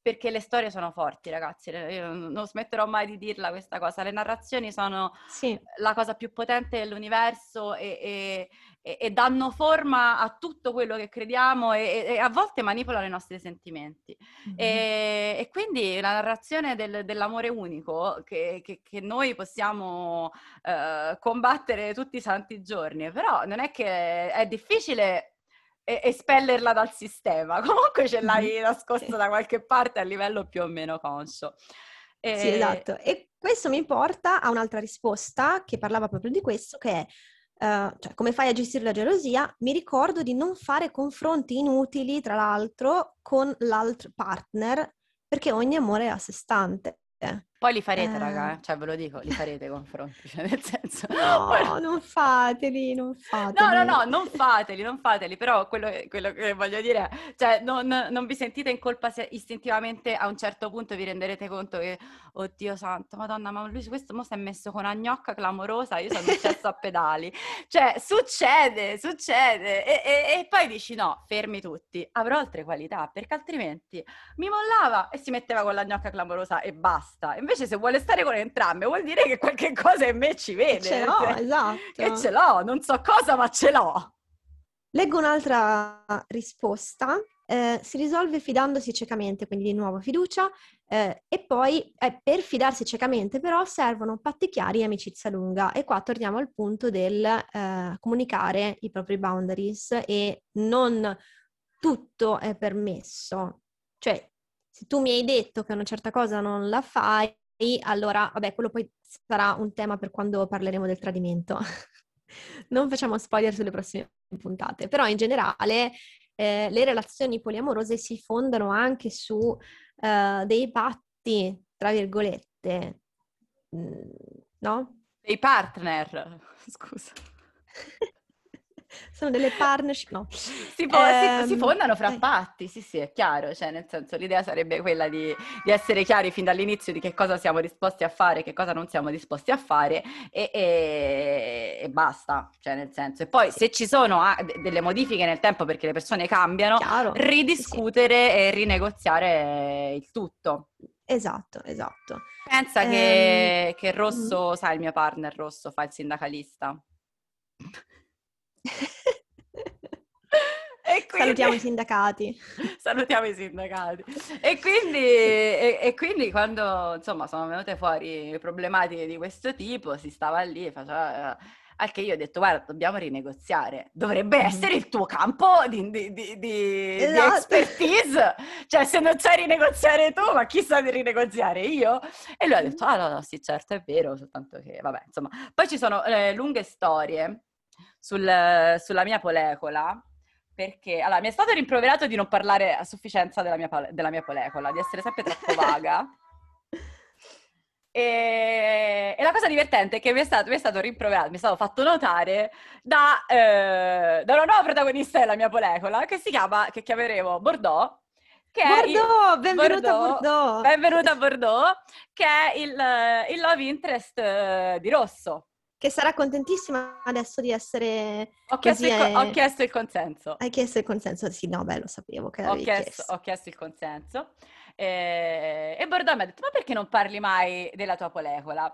perché le storie sono forti, ragazzi. Io non smetterò mai di dirla questa cosa. Le narrazioni sono sì. la cosa più potente dell'universo e... e e danno forma a tutto quello che crediamo e, e a volte manipolano i nostri sentimenti mm-hmm. e, e quindi la narrazione del, dell'amore unico che, che, che noi possiamo eh, combattere tutti i santi giorni, però non è che è difficile espellerla dal sistema, comunque ce l'hai nascosta da qualche parte a livello più o meno conscio. E... sì, esatto, e questo mi porta a un'altra risposta che parlava proprio di questo, che è Uh, cioè, come fai a gestire la gelosia? Mi ricordo di non fare confronti inutili, tra l'altro, con l'altro partner, perché ogni amore è a sé stante. Poi li farete, eh. raga, cioè ve lo dico, li farete confronti, cioè nel senso... No, però... non fateli, non fateli. No, no, no, non fateli, non fateli, però quello, quello che voglio dire è, cioè non, non vi sentite in colpa se istintivamente a un certo punto vi renderete conto che, oddio santo, madonna, ma lui questo mo si è messo con una gnocca clamorosa, io sono successo a pedali. Cioè, succede, succede, e, e, e poi dici no, fermi tutti, avrò altre qualità, perché altrimenti mi mollava e si metteva con la gnocca clamorosa e basta. Invece se vuole stare con entrambe vuol dire che qualche cosa in me ci vede. Ce l'ho, cioè, esatto. Che ce l'ho, non so cosa, ma ce l'ho. Leggo un'altra risposta. Eh, si risolve fidandosi ciecamente, quindi di nuovo fiducia. Eh, e poi, eh, per fidarsi ciecamente però, servono patti chiari e amicizia lunga. E qua torniamo al punto del eh, comunicare i propri boundaries e non tutto è permesso. Cioè, se tu mi hai detto che una certa cosa non la fai, allora, vabbè, quello poi sarà un tema per quando parleremo del tradimento. Non facciamo spoiler sulle prossime puntate, però in generale eh, le relazioni poliamorose si fondano anche su eh, dei patti, tra virgolette, no? Dei partner, scusa. Sono delle partnership, no. Si, po- eh, si, si fondano fra eh. patti, sì sì, è chiaro, cioè nel senso l'idea sarebbe quella di, di essere chiari fin dall'inizio di che cosa siamo disposti a fare, che cosa non siamo disposti a fare e, e, e basta, cioè nel senso. E poi se ci sono a, d- delle modifiche nel tempo perché le persone cambiano, chiaro, ridiscutere sì, sì. e rinegoziare il tutto. Esatto, esatto. Pensa ehm... che, che Rosso, mm-hmm. sai il mio partner Rosso, fa il sindacalista. E quindi, salutiamo i sindacati salutiamo i sindacati e quindi, e, e quindi quando insomma sono venute fuori problematiche di questo tipo si stava lì e faceva, anche io ho detto guarda dobbiamo rinegoziare, dovrebbe essere il tuo campo di, di, di, di, esatto. di expertise, cioè se non sai rinegoziare tu ma chi sa di rinegoziare io? E lui ha detto ah no no sì certo è vero, soltanto che vabbè insomma poi ci sono eh, lunghe storie Sul, sulla mia polecola, perché allora mi è stato rimproverato di non parlare a sufficienza della mia, della mia polecola, di essere sempre troppo vaga. E, e la cosa divertente è che mi è stato, mi è stato rimproverato, mi è stato fatto notare da, eh, da una nuova protagonista della mia polecola che si chiama, che chiameremo Bordeaux. Che Bordeaux, benvenuta Bordeaux, a Bordeaux! Benvenuta a Bordeaux, che è il, il love interest di Rosso. Che sarà contentissima adesso di essere... Ho chiesto, il, è... ho chiesto il consenso. Hai chiesto il consenso? Sì, no, beh, lo sapevo che l'avevi chiesto, chiesto. Ho chiesto il consenso. E, e Bordeaux mi ha detto, ma perché non parli mai della tua polecola?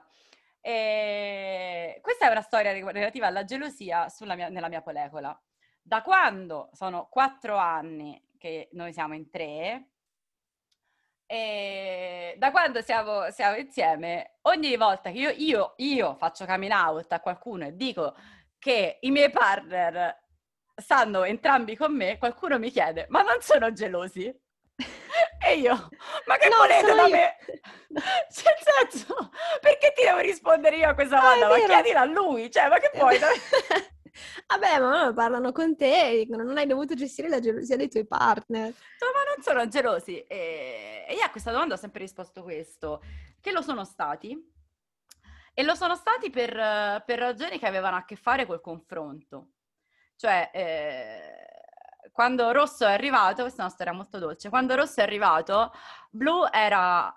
E... Questa è una storia relativa alla gelosia sulla mia, nella mia polecola. Da quando sono quattro anni che noi siamo in tre... E da quando siamo, siamo insieme, ogni volta che io, io, io faccio coming out a qualcuno e dico che i miei partner stanno entrambi con me, qualcuno mi chiede, ma non sono gelosi? E io, ma che no, volete da io. me? Cioè, nel senso, perché ti devo rispondere io a questa domanda? Ah, ma chiedila a lui, cioè, ma che vuoi? Vabbè, ma parlano con te e dicono non hai dovuto gestire la gelosia dei tuoi partner. No, ma non sono gelosi. E... e io a questa domanda ho sempre risposto questo, che lo sono stati e lo sono stati per, per ragioni che avevano a che fare col confronto. Cioè, eh, quando Rosso è arrivato, questa è una storia molto dolce, quando Rosso è arrivato, Blu era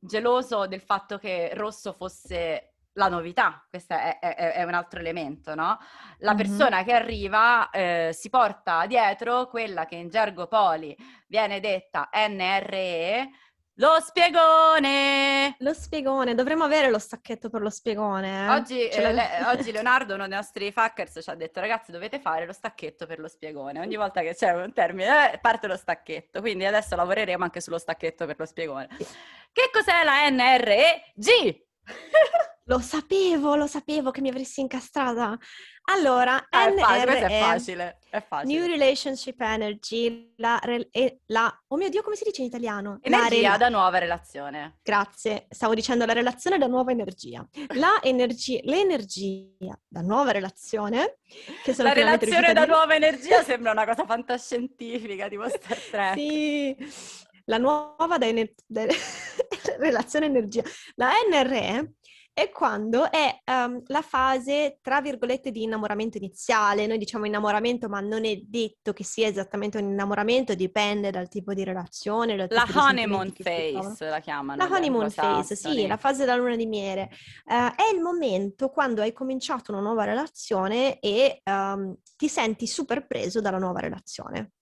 geloso del fatto che Rosso fosse... la novità, questo è, è, è un altro elemento, no? La persona mm-hmm. che arriva eh, si porta dietro quella che in gergo poli viene detta N R E, lo spiegone! Lo spiegone, dovremmo avere lo stacchetto per lo spiegone. Eh? Oggi, eh, le, oggi Leonardo, uno dei nostri fuckers, ci ha detto ragazzi dovete fare lo stacchetto per lo spiegone. Ogni volta che c'è un termine eh, parte lo stacchetto, quindi adesso lavoreremo anche sullo stacchetto per lo spiegone. Sì. Che cos'è la N R E? G! Lo sapevo, lo sapevo che mi avresti incastrata. Allora, ah, è N R E, questo è facile, è facile. New Relationship Energy, la, re, la... Oh mio Dio, come si dice in italiano? Energia la re... da nuova relazione. Grazie, stavo dicendo la relazione da nuova energia. La energia, l'energia da nuova relazione. Che sono la relazione da nuova energia sembra una cosa fantascientifica, tipo Star Trek. Sì. la nuova da ener- da relazione energia. La N R E è quando è um, la fase, tra virgolette, di innamoramento iniziale. Noi diciamo innamoramento, ma non è detto che sia esattamente un innamoramento, dipende dal tipo di relazione. Dal la tipo honeymoon phase la chiamano. La honeymoon phase, sì, la fase della luna di miele. Uh, è il momento quando hai cominciato una nuova relazione e um, ti senti super preso dalla nuova relazione.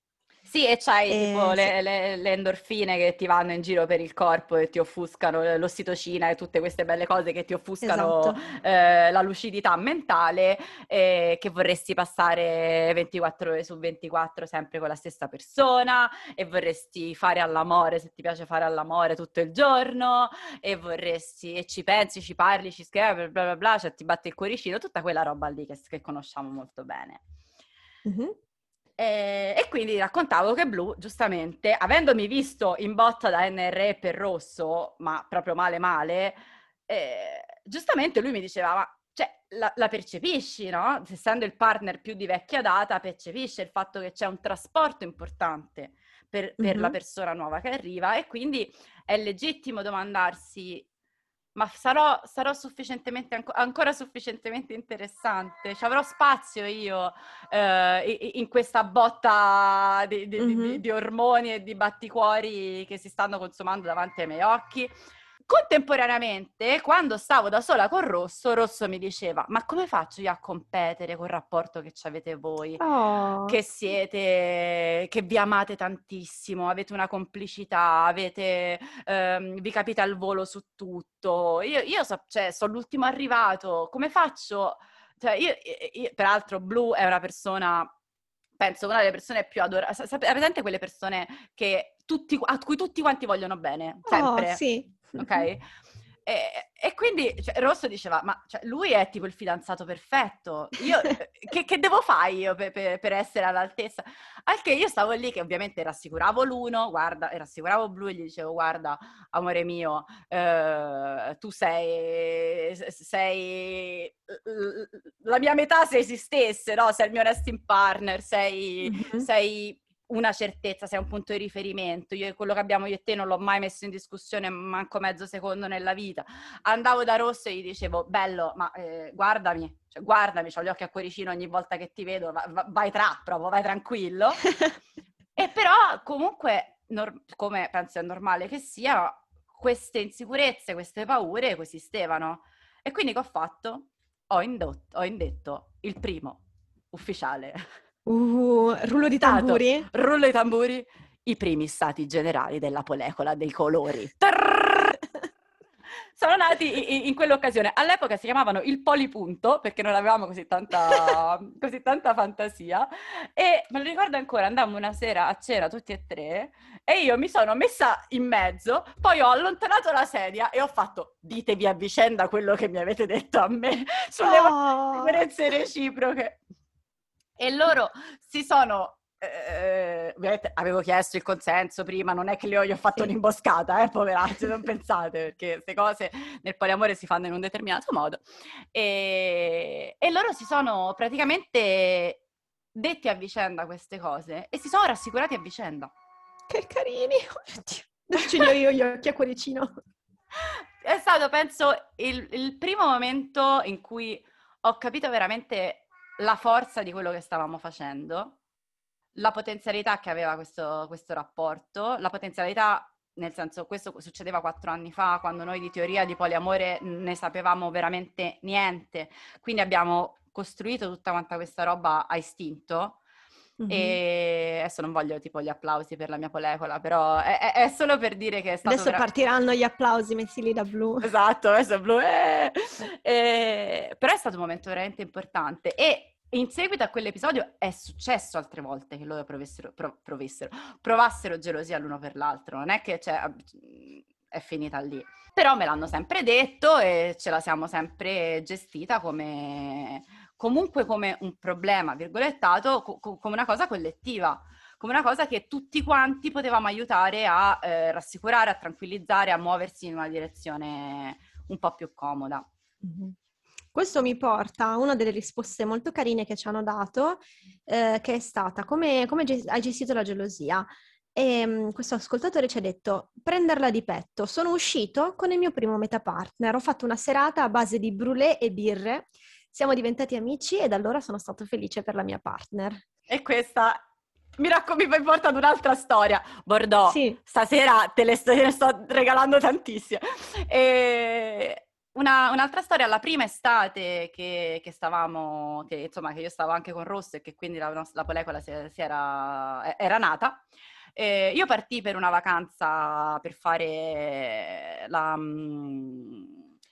Sì, e c'hai eh, tipo le, sì. le, le endorfine che ti vanno in giro per il corpo e ti offuscano, l'ossitocina e tutte queste belle cose che ti offuscano, esatto, eh, la lucidità mentale, eh, che vorresti passare ventiquattro ore su ventiquattro sempre con la stessa persona e vorresti fare all'amore, se ti piace fare all'amore, tutto il giorno, e vorresti, e ci pensi, ci parli, ci scrivi, bla bla bla, cioè ti batte il cuoricino, tutta quella roba lì che, che conosciamo molto bene. Mm-hmm. Eh, e quindi raccontavo che Blu, giustamente, avendomi visto in botta da N R E per Rosso, ma proprio male male, eh, giustamente lui mi diceva, ma cioè, la, la percepisci, no? Essendo il partner più di vecchia data, percepisce il fatto che c'è un trasporto importante per, per mm-hmm. la persona nuova che arriva, e quindi è legittimo domandarsi, ma sarò, sarò sufficientemente anco, ancora sufficientemente interessante? Ci avrò spazio io eh, in questa botta di, di, mm-hmm. di, di ormoni e di batticuori che si stanno consumando davanti ai miei occhi? Contemporaneamente, quando stavo da sola con Rosso, Rosso mi diceva, ma come faccio io a competere col rapporto che avete voi? Oh. Che siete, che vi amate tantissimo, avete una complicità, avete, ehm, vi capite al volo su tutto. Io, io so, cioè, sono l'ultimo arrivato, come faccio? Cioè, io, io, peraltro Blu è una persona, penso, una delle persone più adorate. Sapete, presente quelle persone che tutti, a cui tutti quanti vogliono bene, sempre? Oh, sì. Ok? E, e quindi cioè, Rosso diceva, ma cioè, lui è tipo il fidanzato perfetto, io che, che devo fare io per, per, per essere all'altezza? Al che io stavo lì che ovviamente rassicuravo l'uno, guarda, e rassicuravo Blu e gli dicevo, guarda, amore mio, eh, tu sei, sei, la mia metà se esistesse, no? Sei il mio resting partner, sei... Mm-hmm. sei una certezza, sei un punto di riferimento, io quello che abbiamo io e te non l'ho mai messo in discussione manco mezzo secondo nella vita. Andavo da Rosso e gli dicevo, bello, ma eh, guardami, cioè, guardami, c'ho gli occhi a cuoricino ogni volta che ti vedo, va, va, vai tra, proprio, vai tranquillo. E però comunque, nor- come penso è normale che sia, queste insicurezze, queste paure coesistevano. E quindi che ho fatto? Ho indotto, ho indetto il primo ufficiale. Uh, rullo di tamburi? Rullo di tamburi, i primi stati generali della polecola dei colori. Tarrr! Sono nati in, in quell'occasione. All'epoca si chiamavano il polipunto, perché non avevamo così tanta, così tanta fantasia. E me lo ricordo ancora, andammo una sera a cena tutti e tre e io mi sono messa in mezzo, poi ho allontanato la sedia e ho fatto, ditevi a vicenda quello che mi avete detto a me sulle differenze reciproche. E loro si sono, eh, ovviamente avevo chiesto il consenso prima, non è che io gli ho fatto sì. un'imboscata, eh, poveracci, non pensate, perché queste cose nel poliamore si fanno in un determinato modo. E, e loro si sono praticamente detti a vicenda queste cose e si sono rassicurati a vicenda. Che carini, oddio, ce li ho io gli occhi a cuoricino. È stato, penso, il, il primo momento in cui ho capito veramente la forza di quello che stavamo facendo, la potenzialità che aveva questo, questo rapporto, la potenzialità, nel senso, questo succedeva quattro anni fa, quando noi di teoria di poliamore ne sapevamo veramente niente, quindi abbiamo costruito tutta quanta questa roba a istinto, mm-hmm. e adesso non voglio tipo gli applausi per la mia polecola, però è, è solo per dire che è stato adesso vera... partiranno gli applausi messi lì da Blu, esatto, adesso Blu eh! eh, però è stato un momento veramente importante. E in seguito a quell'episodio è successo altre volte che loro provessero, prov- provessero provassero gelosia l'uno per l'altro, non è che cioè, è finita lì, però me l'hanno sempre detto e ce la siamo sempre gestita come... comunque come un problema, virgolettato, co- co- come una cosa collettiva, come una cosa che tutti quanti potevamo aiutare a eh, rassicurare, a tranquillizzare, a muoversi in una direzione un po' più comoda. Mm-hmm. Questo mi porta a una delle risposte molto carine che ci hanno dato, eh, che è stata come, come ge- hai gestito la gelosia? E questo ascoltatore ci ha detto: prenderla di petto, sono uscito con il mio primo metapartner, ho fatto una serata a base di brûlée e birre, siamo diventati amici e da allora sono stato felice per la mia partner. E questa mi raccomando, mi porta ad un'altra storia. Bordeaux, sì. Stasera te le, sto, te le sto regalando tantissime. E... Una, un'altra storia, la prima estate che, che stavamo, che insomma che io stavo anche con Rosso e che quindi la, la polecola si, si era, era nata, eh, io partii per una vacanza per fare la,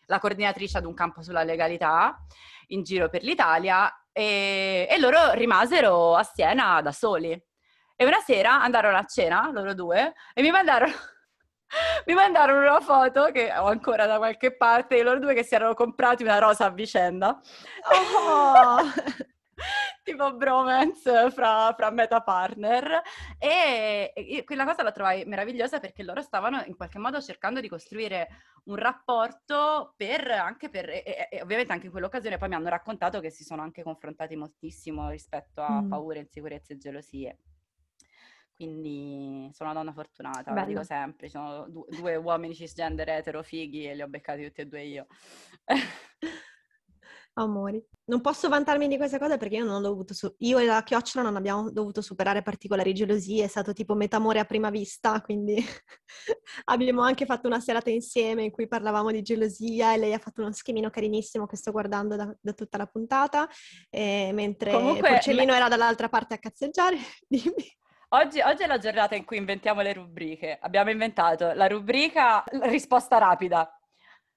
la coordinatrice ad un campo sulla legalità in giro per l'Italia e, e loro rimasero a Siena da soli e una sera andarono a cena, loro due, e mi mandarono... Mi mandarono una foto che ho ancora da qualche parte, loro due che si erano comprati una rosa a vicenda. Oh. Tipo bromance fra, fra meta partner. E, e quella cosa la trovai meravigliosa perché loro stavano in qualche modo cercando di costruire un rapporto per anche per e, e ovviamente anche in quell'occasione poi mi hanno raccontato che si sono anche confrontati moltissimo rispetto a mm. paure, insicurezze e gelosie. Quindi sono una donna fortunata, lo dico sempre, sono due, due uomini cisgender etero fighi e li ho beccati tutti e due io. Amori. Non posso vantarmi di questa cosa perché io non ho dovuto, su- io e la Chiocciola non abbiamo dovuto superare particolari gelosie, è stato tipo metamore a prima vista, quindi abbiamo anche fatto una serata insieme in cui parlavamo di gelosia e lei ha fatto uno schemino carinissimo che sto guardando da, da tutta la puntata, e mentre comunque, Porcellino me... era dall'altra parte a cazzeggiare, dimmi. Oggi, oggi è la giornata in cui inventiamo le rubriche. Abbiamo inventato la rubrica la risposta rapida.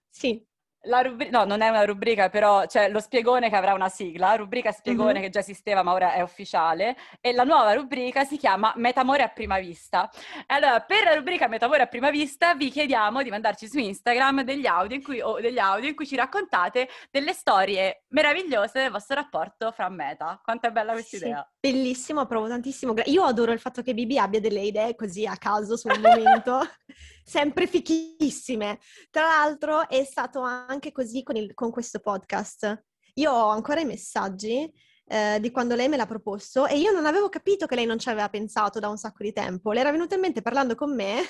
Sì. La rubri- no, non è una rubrica, però c'è cioè, lo spiegone che avrà una sigla, rubrica spiegone mm-hmm. che già esisteva ma ora è ufficiale, e la nuova rubrica si chiama Metamore a prima vista. Allora, per la rubrica Metamore a prima vista vi chiediamo di mandarci su Instagram degli audio in cui, o degli audio in cui ci raccontate delle storie meravigliose del vostro rapporto fra meta. Quanto è bella questa sì, idea. Bellissimo, approvo tantissimo. Io adoro il fatto che Bibi abbia delle idee così a caso sul momento, sempre fichissime. Tra l'altro è stato anche anche così con, il, con questo podcast. Io ho ancora i messaggi eh, di quando lei me l'ha proposto e io non avevo capito che lei non ci aveva pensato da un sacco di tempo. Le era venuta in mente parlando con me.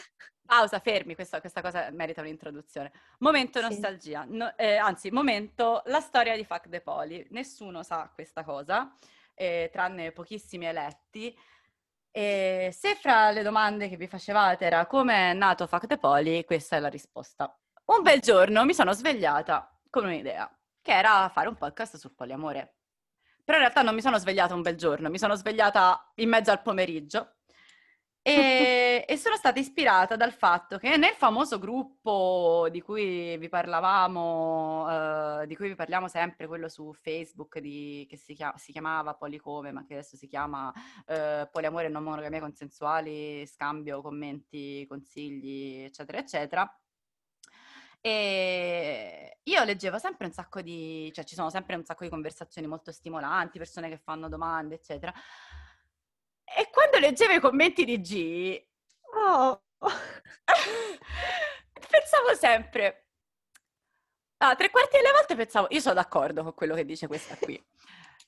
Pausa, fermi, questa, questa cosa merita un'introduzione. Momento nostalgia, sì. no, eh, anzi momento la storia di F A Q the Poly. Nessuno sa questa cosa, eh, tranne pochissimi eletti. Eh, se fra le domande che vi facevate era come è nato F A Q the Poly, questa è la risposta. Un bel giorno mi sono svegliata con un'idea, che era fare un podcast sul poliamore. Però in realtà non mi sono svegliata un bel giorno, mi sono svegliata in mezzo al pomeriggio e, e sono stata ispirata dal fatto che nel famoso gruppo di cui vi parlavamo, eh, di cui vi parliamo sempre, quello su Facebook di, che si, chiama, si chiamava Policome, ma che adesso si chiama eh, Poliamore, non monogamia consensuali, scambio, commenti, consigli, eccetera, eccetera. E io leggevo sempre un sacco di, cioè ci sono sempre un sacco di conversazioni molto stimolanti, persone che fanno domande, eccetera. E quando leggevo i commenti di G, oh. pensavo sempre, ah, tre quarti delle volte pensavo, io sono d'accordo con quello che dice questa qui.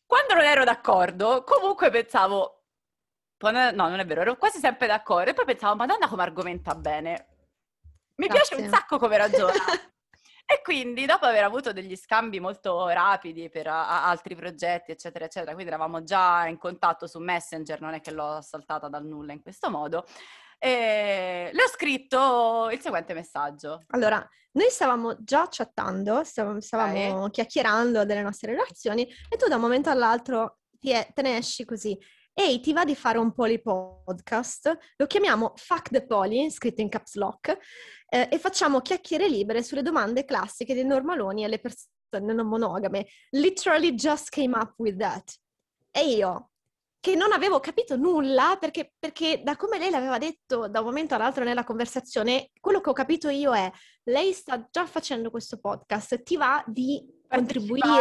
Quando non ero d'accordo, comunque pensavo, no, non è vero, ero quasi sempre d'accordo. E poi pensavo, Madonna, come argomenta bene. Mi Grazie. piace un sacco come ragiona. E quindi dopo aver avuto degli scambi molto rapidi per a, a altri progetti, eccetera, eccetera, quindi eravamo già in contatto su Messenger, non è che l'ho saltata dal nulla in questo modo, e le ho scritto il seguente messaggio. Allora, noi stavamo già chattando, stavamo, stavamo eh. chiacchierando delle nostre relazioni e tu da un momento all'altro ti è, te ne esci così. Ehi, ti va di fare un poly podcast? Lo chiamiamo F A Q the Poly, scritto in caps lock, eh, e facciamo chiacchiere libere sulle domande classiche dei normaloni alle persone non monogame. Literally just came up with that. E io, che non avevo capito nulla, perché, perché da come lei l'aveva detto da un momento all'altro nella conversazione, quello che ho capito io è, lei sta già facendo questo podcast, ti va di... contribuire,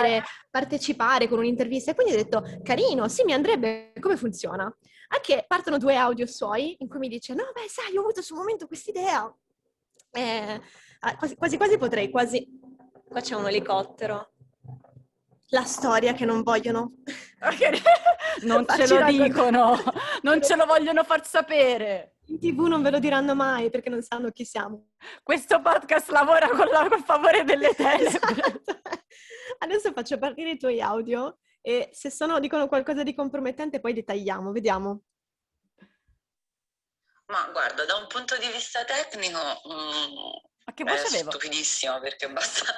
partecipare. partecipare con un'intervista, e quindi ho detto carino, sì mi andrebbe, come funziona? A che partono due audio suoi in cui mi dice no beh sai ho avuto sul momento quest'idea, eh, quasi, quasi quasi potrei quasi qua c'è un elicottero, la storia che non vogliono non ce lo dicono, non ce lo vogliono far sapere. In tivù non ve lo diranno mai perché non sanno chi siamo. Questo podcast lavora con la, col favore delle tenebre. Adesso faccio partire i tuoi audio e se sono dicono qualcosa di compromettente poi li tagliamo, vediamo. Ma guarda, da un punto di vista tecnico... Mh... Ma che voce avevo? È stupidissimo, perché basta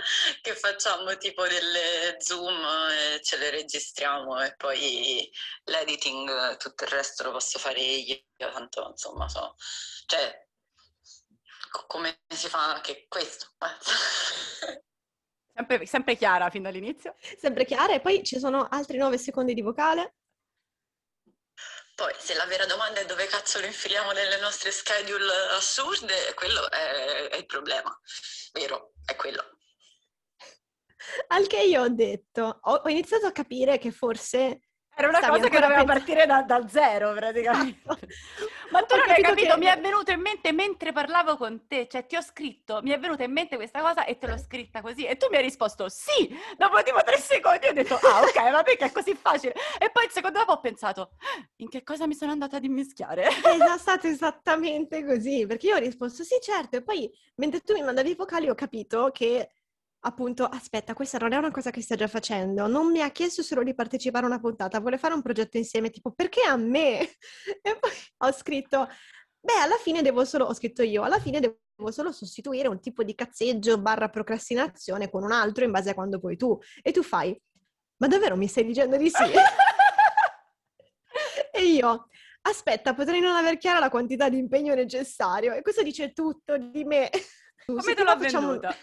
che facciamo tipo delle zoom e ce le registriamo e poi l'editing, tutto il resto lo posso fare io, tanto insomma so, cioè co- come si fa anche questo? sempre, sempre chiara fin dall'inizio? Sempre chiara, e poi ci sono altri nove secondi di vocale. Poi, se la vera domanda è dove cazzo lo infiliamo nelle nostre schedule assurde, quello è, è il problema, vero, è quello. Anche io ho detto, ho, ho iniziato a capire che forse... Era una cosa che doveva pens- partire da, da zero, praticamente. Ma tu ho non hai capito, che... mi è venuto in mente mentre parlavo con te, cioè ti ho scritto, mi è venuta in mente questa cosa e te l'ho scritta così, e tu mi hai risposto sì, dopo tipo tre secondi ho detto ah ok, ma perché è così facile? E poi il secondo dopo ho pensato, in che cosa mi sono andata ad immischiare? È stato esattamente così, perché io ho risposto sì certo, e poi mentre tu mi mandavi i vocali ho capito che appunto, aspetta, questa non è una cosa che sta già facendo, non mi ha chiesto solo di partecipare a una puntata, vuole fare un progetto insieme, tipo, perché a me? E poi ho scritto, beh, alla fine devo solo, ho scritto io, alla fine devo solo sostituire un tipo di cazzeggio barra procrastinazione con un altro in base a quando puoi tu. E tu fai, ma davvero mi stai dicendo di sì? E io... Aspetta, potrei non aver chiara la quantità di impegno necessario, e questo dice tutto di me. Come te l'ho venduta?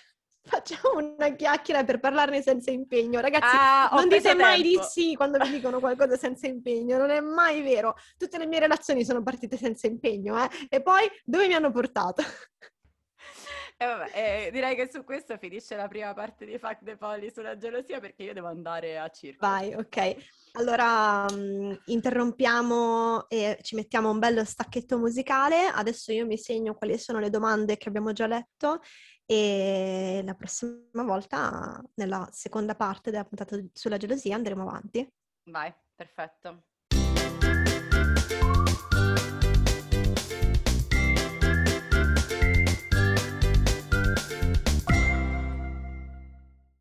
Facciamo una chiacchiera per parlarne senza impegno, ragazzi. Ah, non dite mai tempo. Di sì quando vi dicono qualcosa senza impegno, non è mai vero. Tutte le mie relazioni sono partite senza impegno, eh? E poi dove mi hanno portato? Eh, vabbè, eh, direi che su questo finisce la prima parte di F A Q the Poly sulla gelosia, perché io devo andare a circo. Vai, ok. Allora um, interrompiamo e ci mettiamo un bello stacchetto musicale. Adesso io mi segno quali sono le domande che abbiamo già letto e la prossima volta, nella seconda parte della puntata sulla gelosia, andremo avanti. Vai, perfetto.